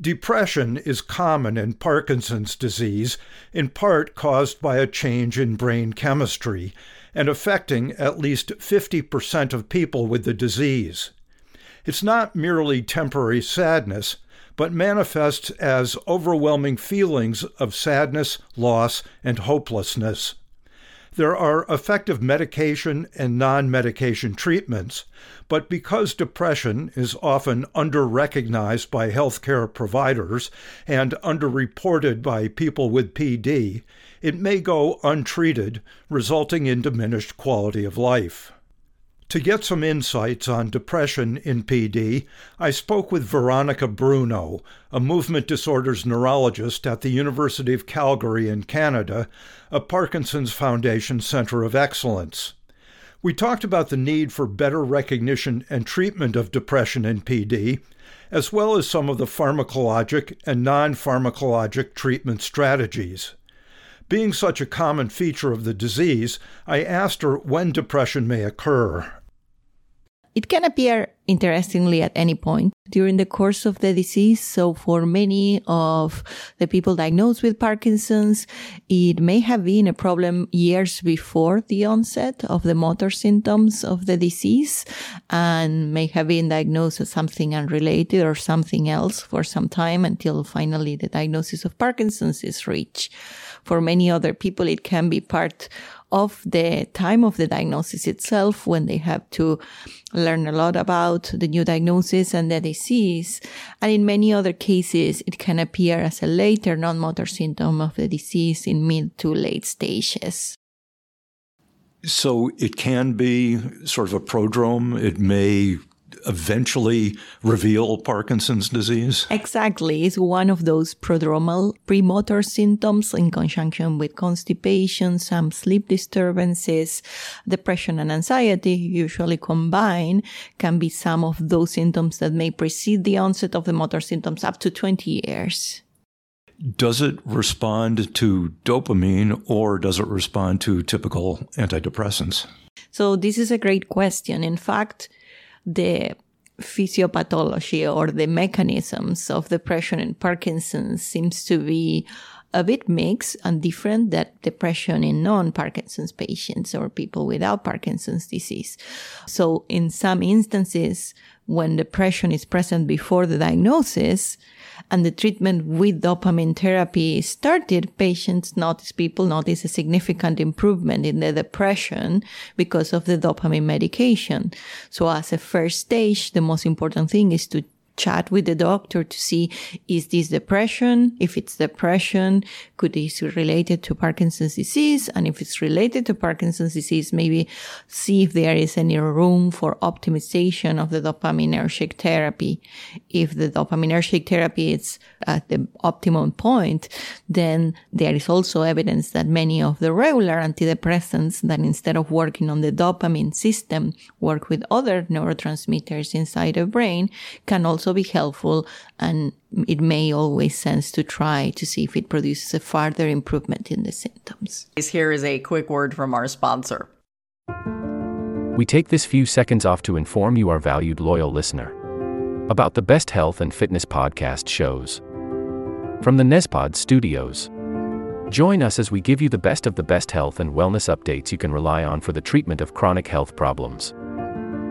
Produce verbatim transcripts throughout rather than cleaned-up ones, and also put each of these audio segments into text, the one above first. Depression is common in Parkinson's disease, in part caused by a change in brain chemistry, and affecting at least fifty percent of people with the disease. It's not merely temporary sadness, but manifests as overwhelming feelings of sadness, loss, and hopelessness. There are effective medication and non-medication treatments, but because depression is often under-recognized by healthcare providers and underreported by people with P D, it may go untreated, resulting in diminished quality of life. To get some insights on depression in P D, I spoke with Veronica Bruno, a movement disorders neurologist at the University of Calgary in Canada, a Parkinson's Foundation Center of Excellence. We talked about the need for better recognition and treatment of depression in P D, as well as some of the pharmacologic and non-pharmacologic treatment strategies. Being such a common feature of the disease, I asked her when depression may occur. It can appear, interestingly, at any point during the course of the disease. So for many of the people diagnosed with Parkinson's, it may have been a problem years before the onset of the motor symptoms of the disease and may have been diagnosed as something unrelated or something else for some time until finally the diagnosis of Parkinson's is reached. For many other people, it can be part of the time of the diagnosis itself, when they have to learn a lot about the new diagnosis and the disease. And in many other cases, it can appear as a later non-motor symptom of the disease in mid to late stages. So it can be sort of a prodrome. It may eventually reveal Parkinson's disease? Exactly. It's one of those prodromal premotor symptoms in conjunction with constipation, some sleep disturbances, depression and anxiety usually combine, can be some of those symptoms that may precede the onset of the motor symptoms up to twenty years. Does it respond to dopamine or does it respond to typical antidepressants? So this is a great question. In fact, the physiopathology or the mechanisms of depression in Parkinson's seems to be a bit mixed and different than depression in non-Parkinson's patients or people without Parkinson's disease. So in some instances, when depression is present before the diagnosis and the treatment with dopamine therapy started, patients notice, people notice a significant improvement in their depression because of the dopamine medication. So as a first stage, the most important thing is to chat with the doctor to see, is this depression? If it's depression, could this be related to Parkinson's disease? And if it's related to Parkinson's disease, maybe see if there is any room for optimization of the dopaminergic therapy. If the dopaminergic therapy is at the optimum point, then there is also evidence that many of the regular antidepressants that instead of working on the dopamine system, work with other neurotransmitters inside the brain can also be helpful, and it may always sense to try to see if it produces a further improvement in the symptoms. Here is a quick word from our sponsor. We take this few seconds off to inform you, our valued loyal listener, about the best health and fitness podcast shows from the Nezpod Studios. Join us as we give you the best of the best health and wellness updates you can rely on for the treatment of chronic health problems.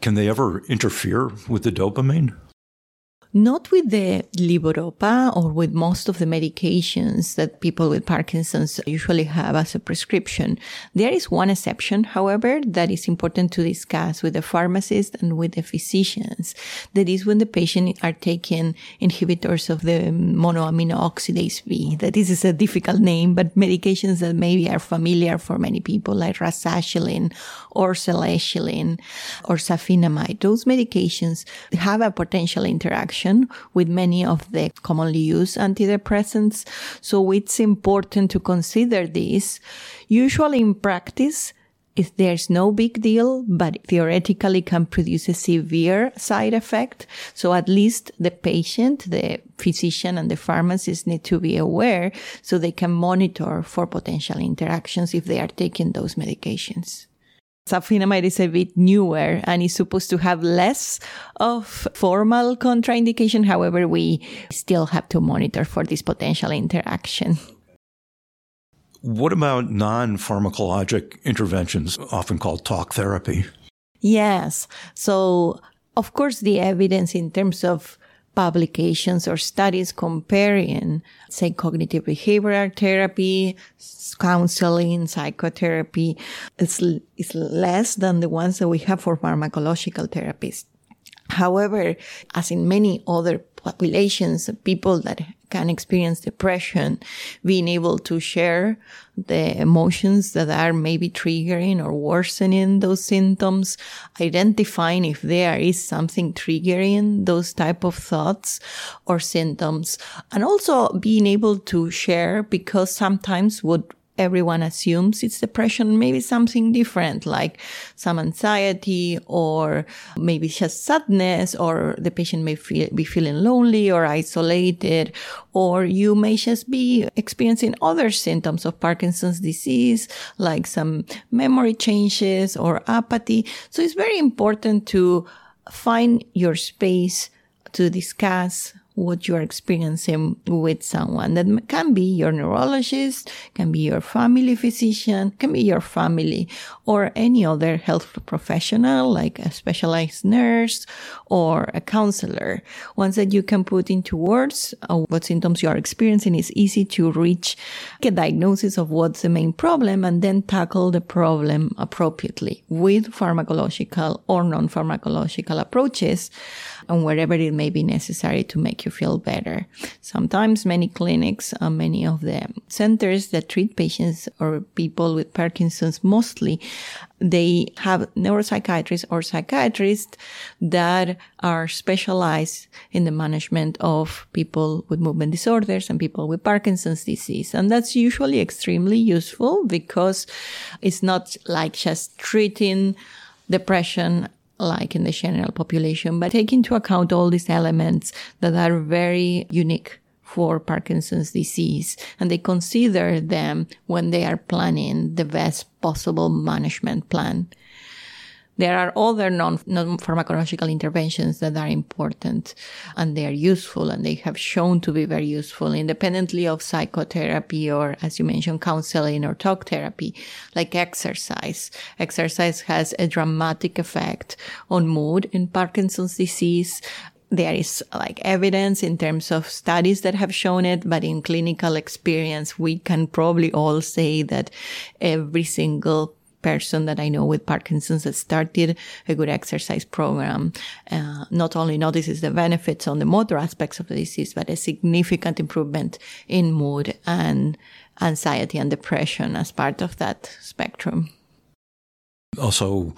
Can they ever interfere with the dopamine? Not with the Liboropa or with most of the medications that people with Parkinson's usually have as a prescription. There is one exception, however, that is important to discuss with the pharmacist and with the physicians. That is when the patient are taking inhibitors of the monoamine oxidase B. That this is a difficult name, but medications that maybe are familiar for many people, like rasagiline or selegiline or safinamide. Those medications have a potential interaction with many of the commonly used antidepressants. So it's important to consider this. Usually in practice, if there's no big deal, but theoretically can produce a severe side effect. So at least the patient, the physician and the pharmacist need to be aware so they can monitor for potential interactions if they are taking those medications. Safinamide is a bit newer and is supposed to have less of formal contraindication. However, we still have to monitor for this potential interaction. What about non-pharmacologic interventions, often called talk therapy? Yes. So, of course, the evidence in terms of publications or studies comparing, say, cognitive behavioral therapy, counseling, psychotherapy, is, is less than the ones that we have for pharmacological therapies. However, as in many other populations, people that can experience depression, being able to share the emotions that are maybe triggering or worsening those symptoms, identifying if there is something triggering those type of thoughts or symptoms, and also being able to share, because sometimes what everyone assumes it's depression, maybe something different, like some anxiety or maybe just sadness, or the patient may feel, be feeling lonely or isolated, or you may just be experiencing other symptoms of Parkinson's disease, like some memory changes or apathy. So it's very important to find your space to discuss what you are experiencing with someone that can be your neurologist, can be your family physician, can be your family or any other health professional like a specialized nurse or a counselor. Once that you can put into words what symptoms you are experiencing, it's easy to reach a diagnosis of what's the main problem and then tackle the problem appropriately with pharmacological or non-pharmacological approaches and wherever it may be necessary to make make you feel better. Sometimes many clinics, uh, many of the centers that treat patients or people with Parkinson's mostly, they have neuropsychiatrists or psychiatrists that are specialized in the management of people with movement disorders and people with Parkinson's disease. And that's usually extremely useful because it's not like just treating depression like in the general population, but take into account all these elements that are very unique for Parkinson's disease, and they consider them when they are planning the best possible management plan. There are other non, non-pharmacological interventions that are important, and they are useful, and they have shown to be very useful independently of psychotherapy or, as you mentioned, counseling or talk therapy, like exercise. Exercise has a dramatic effect on mood in Parkinson's disease. There is like evidence in terms of studies that have shown it, but in clinical experience, we can probably all say that every single person that I know with Parkinson's that started a good exercise program uh, not only notices the benefits on the motor aspects of the disease, but a significant improvement in mood and anxiety and depression as part of that spectrum. Also,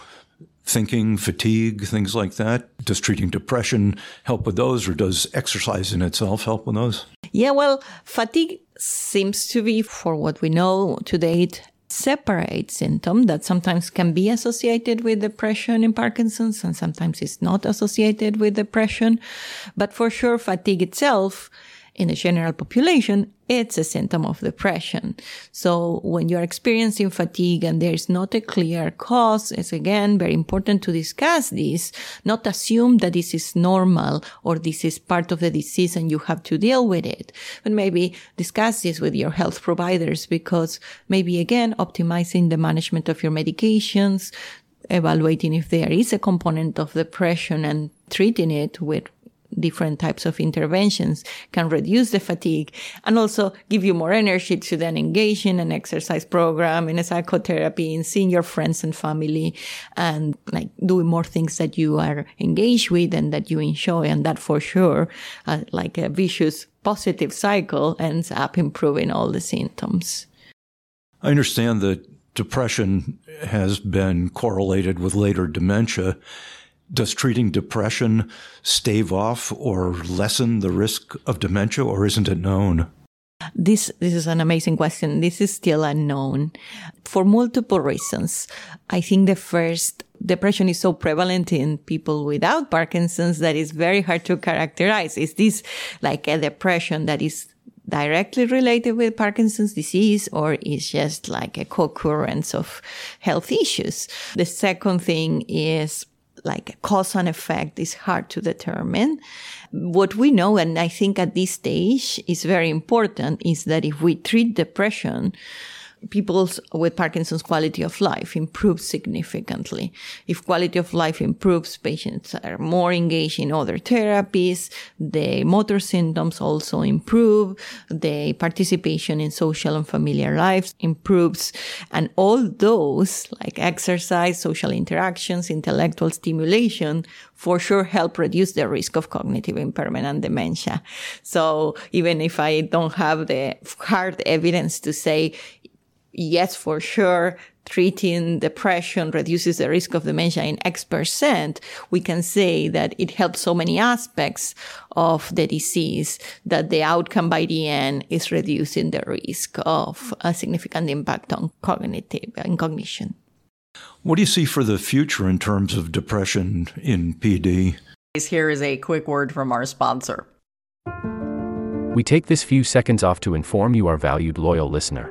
thinking, fatigue, things like that. Does treating depression help with those, or does exercise in itself help with those? Yeah, well, fatigue seems to be, for what we know to date, separate symptom that sometimes can be associated with depression in Parkinson's and sometimes is not associated with depression. But for sure, fatigue itself in the general population, it's a symptom of depression. So when you're experiencing fatigue and there's not a clear cause, it's again very important to discuss this, not assume that this is normal or this is part of the disease and you have to deal with it. But maybe discuss this with your health providers, because maybe again, optimizing the management of your medications, evaluating if there is a component of depression and treating it with different types of interventions can reduce the fatigue and also give you more energy to then engage in an exercise program, in a psychotherapy, in seeing your friends and family, and like doing more things that you are engaged with and that you enjoy. And that for sure, uh, like a vicious positive cycle, ends up improving all the symptoms. I understand that depression has been correlated with later dementia. Does treating depression stave off or lessen the risk of dementia, or isn't it known? This this is an amazing question. This is still unknown for multiple reasons. I think the first, depression is so prevalent in people without Parkinson's that it's very hard to characterize. Is this like a depression that is directly related with Parkinson's disease, or is just like a co-occurrence of health issues? The second thing is, like cause and effect is hard to determine. What we know, and I think at this stage is very important, is that if we treat depression, people with Parkinson's quality of life improves significantly. If quality of life improves, patients are more engaged in other therapies. The motor symptoms also improve. The participation in social and familiar lives improves. And all those, like exercise, social interactions, intellectual stimulation, for sure help reduce the risk of cognitive impairment and dementia. So even if I don't have the hard evidence to say, yes, for sure, treating depression reduces the risk of dementia in X percent, we can say that it helps so many aspects of the disease that the outcome by the end is reducing the risk of a significant impact on cognitive and cognition. What do you see for the future in terms of depression in P D? Here is a quick word from our sponsor. We take this few seconds off to inform you, our valued loyal listener,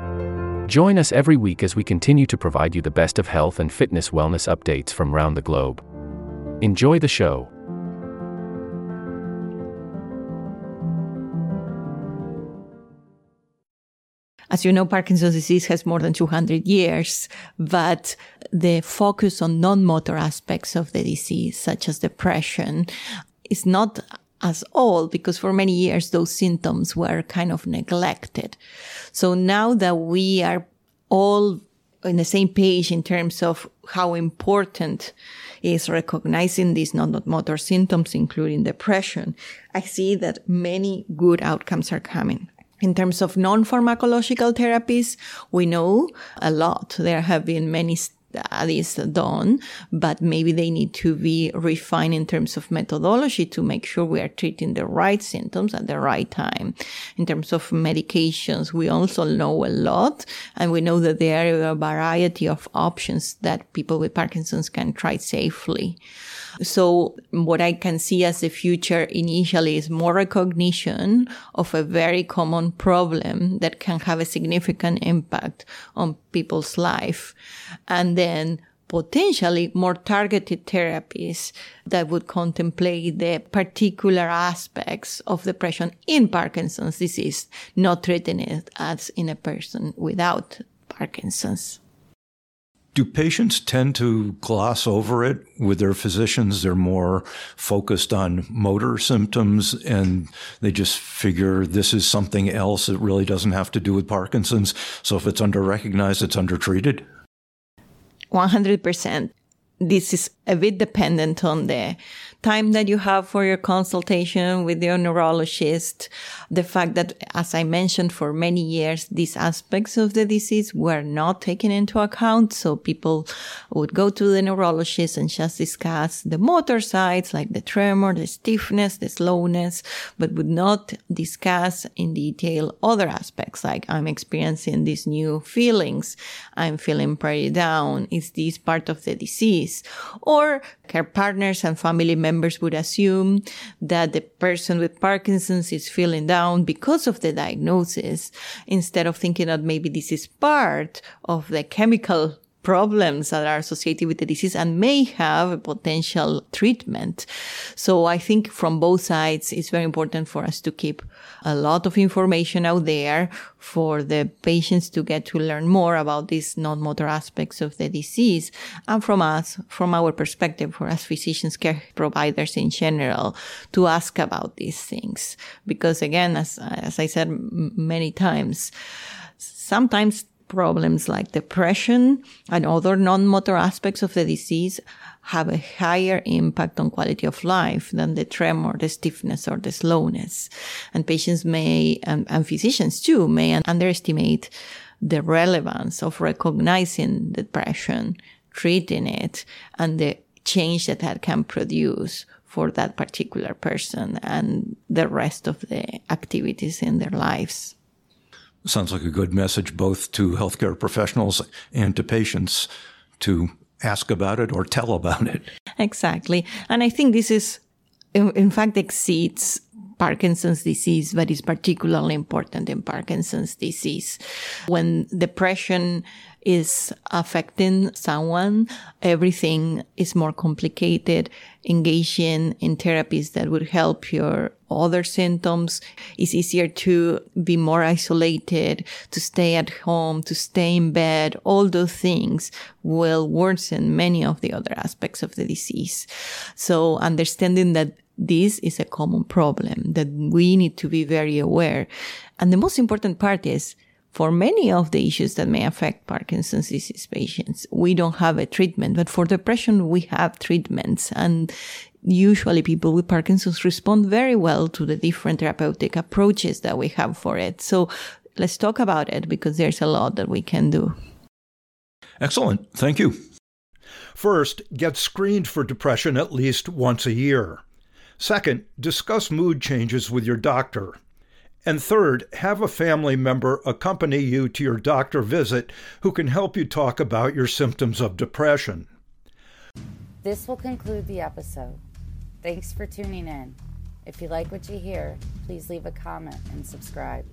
Join us every week as we continue to provide you the best of health and fitness wellness updates from around the globe. Enjoy the show. As you know, Parkinson's disease has more than two hundred years, but the focus on non-motor aspects of the disease, such as depression, is not as old, because for many years those symptoms were kind of neglected. So now that we are all on the same page in terms of how important is recognizing these non-motor symptoms, including depression, I see that many good outcomes are coming. In terms of non-pharmacological therapies, we know a lot. There have been many studies done, but maybe they need to be refined in terms of methodology to make sure we are treating the right symptoms at the right time. In terms of medications, we also know a lot, and we know that there are a variety of options that people with Parkinson's can try safely. So what I can see as the future initially is more recognition of a very common problem that can have a significant impact on people's life. And then potentially more targeted therapies that would contemplate the particular aspects of depression in Parkinson's disease, not treating it as in a person without Parkinson's. Do patients tend to gloss over it with their physicians? They're more focused on motor symptoms, and they just figure this is something else that really doesn't have to do with Parkinson's. So if it's under-recognized, it's under-treated? one hundred percent. This is a bit dependent on the time that you have for your consultation with your neurologist. The fact that, as I mentioned, for many years, these aspects of the disease were not taken into account. So people would go to the neurologist and just discuss the motor sides, like the tremor, the stiffness, the slowness, but would not discuss in detail other aspects, like I'm experiencing these new feelings. I'm feeling pretty down. Is this part of the disease? Or care partners and family members would assume that the person with Parkinson's is feeling down because of the diagnosis, instead of thinking that maybe this is part of the chemical problems that are associated with the disease and may have a potential treatment. So I think from both sides, it's very important for us to keep a lot of information out there for the patients to get to learn more about these non-motor aspects of the disease. And from us, from our perspective, for us physicians, care providers in general, to ask about these things. Because again, as, as I said many times, sometimes problems like depression and other non-motor aspects of the disease have a higher impact on quality of life than the tremor, the stiffness, or the slowness. And patients may, and, and physicians too, may underestimate the relevance of recognizing depression, treating it, and the change that that can produce for that particular person and the rest of the activities in their lives. Sounds like a good message both to healthcare professionals and to patients to ask about it or tell about it. Exactly. And I think this is, in fact, exceeds Parkinson's disease, but is particularly important in Parkinson's disease. When depression is affecting someone, everything is more complicated. Engaging in therapies that would help your other symptoms is easier to be more isolated, to stay at home, to stay in bed. All those things will worsen many of the other aspects of the disease. So understanding that this is a common problem that we need to be very aware. And the most important part is, for many of the issues that may affect Parkinson's disease patients, we don't have a treatment. But for depression, we have treatments. And usually people with Parkinson's respond very well to the different therapeutic approaches that we have for it. So let's talk about it, because there's a lot that we can do. Excellent. Thank you. First, get screened for depression at least once a year. Second, discuss mood changes with your doctor. And third, have a family member accompany you to your doctor visit who can help you talk about your symptoms of depression. This will conclude the episode. Thanks for tuning in. If you like what you hear, please leave a comment and subscribe.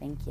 Thank you.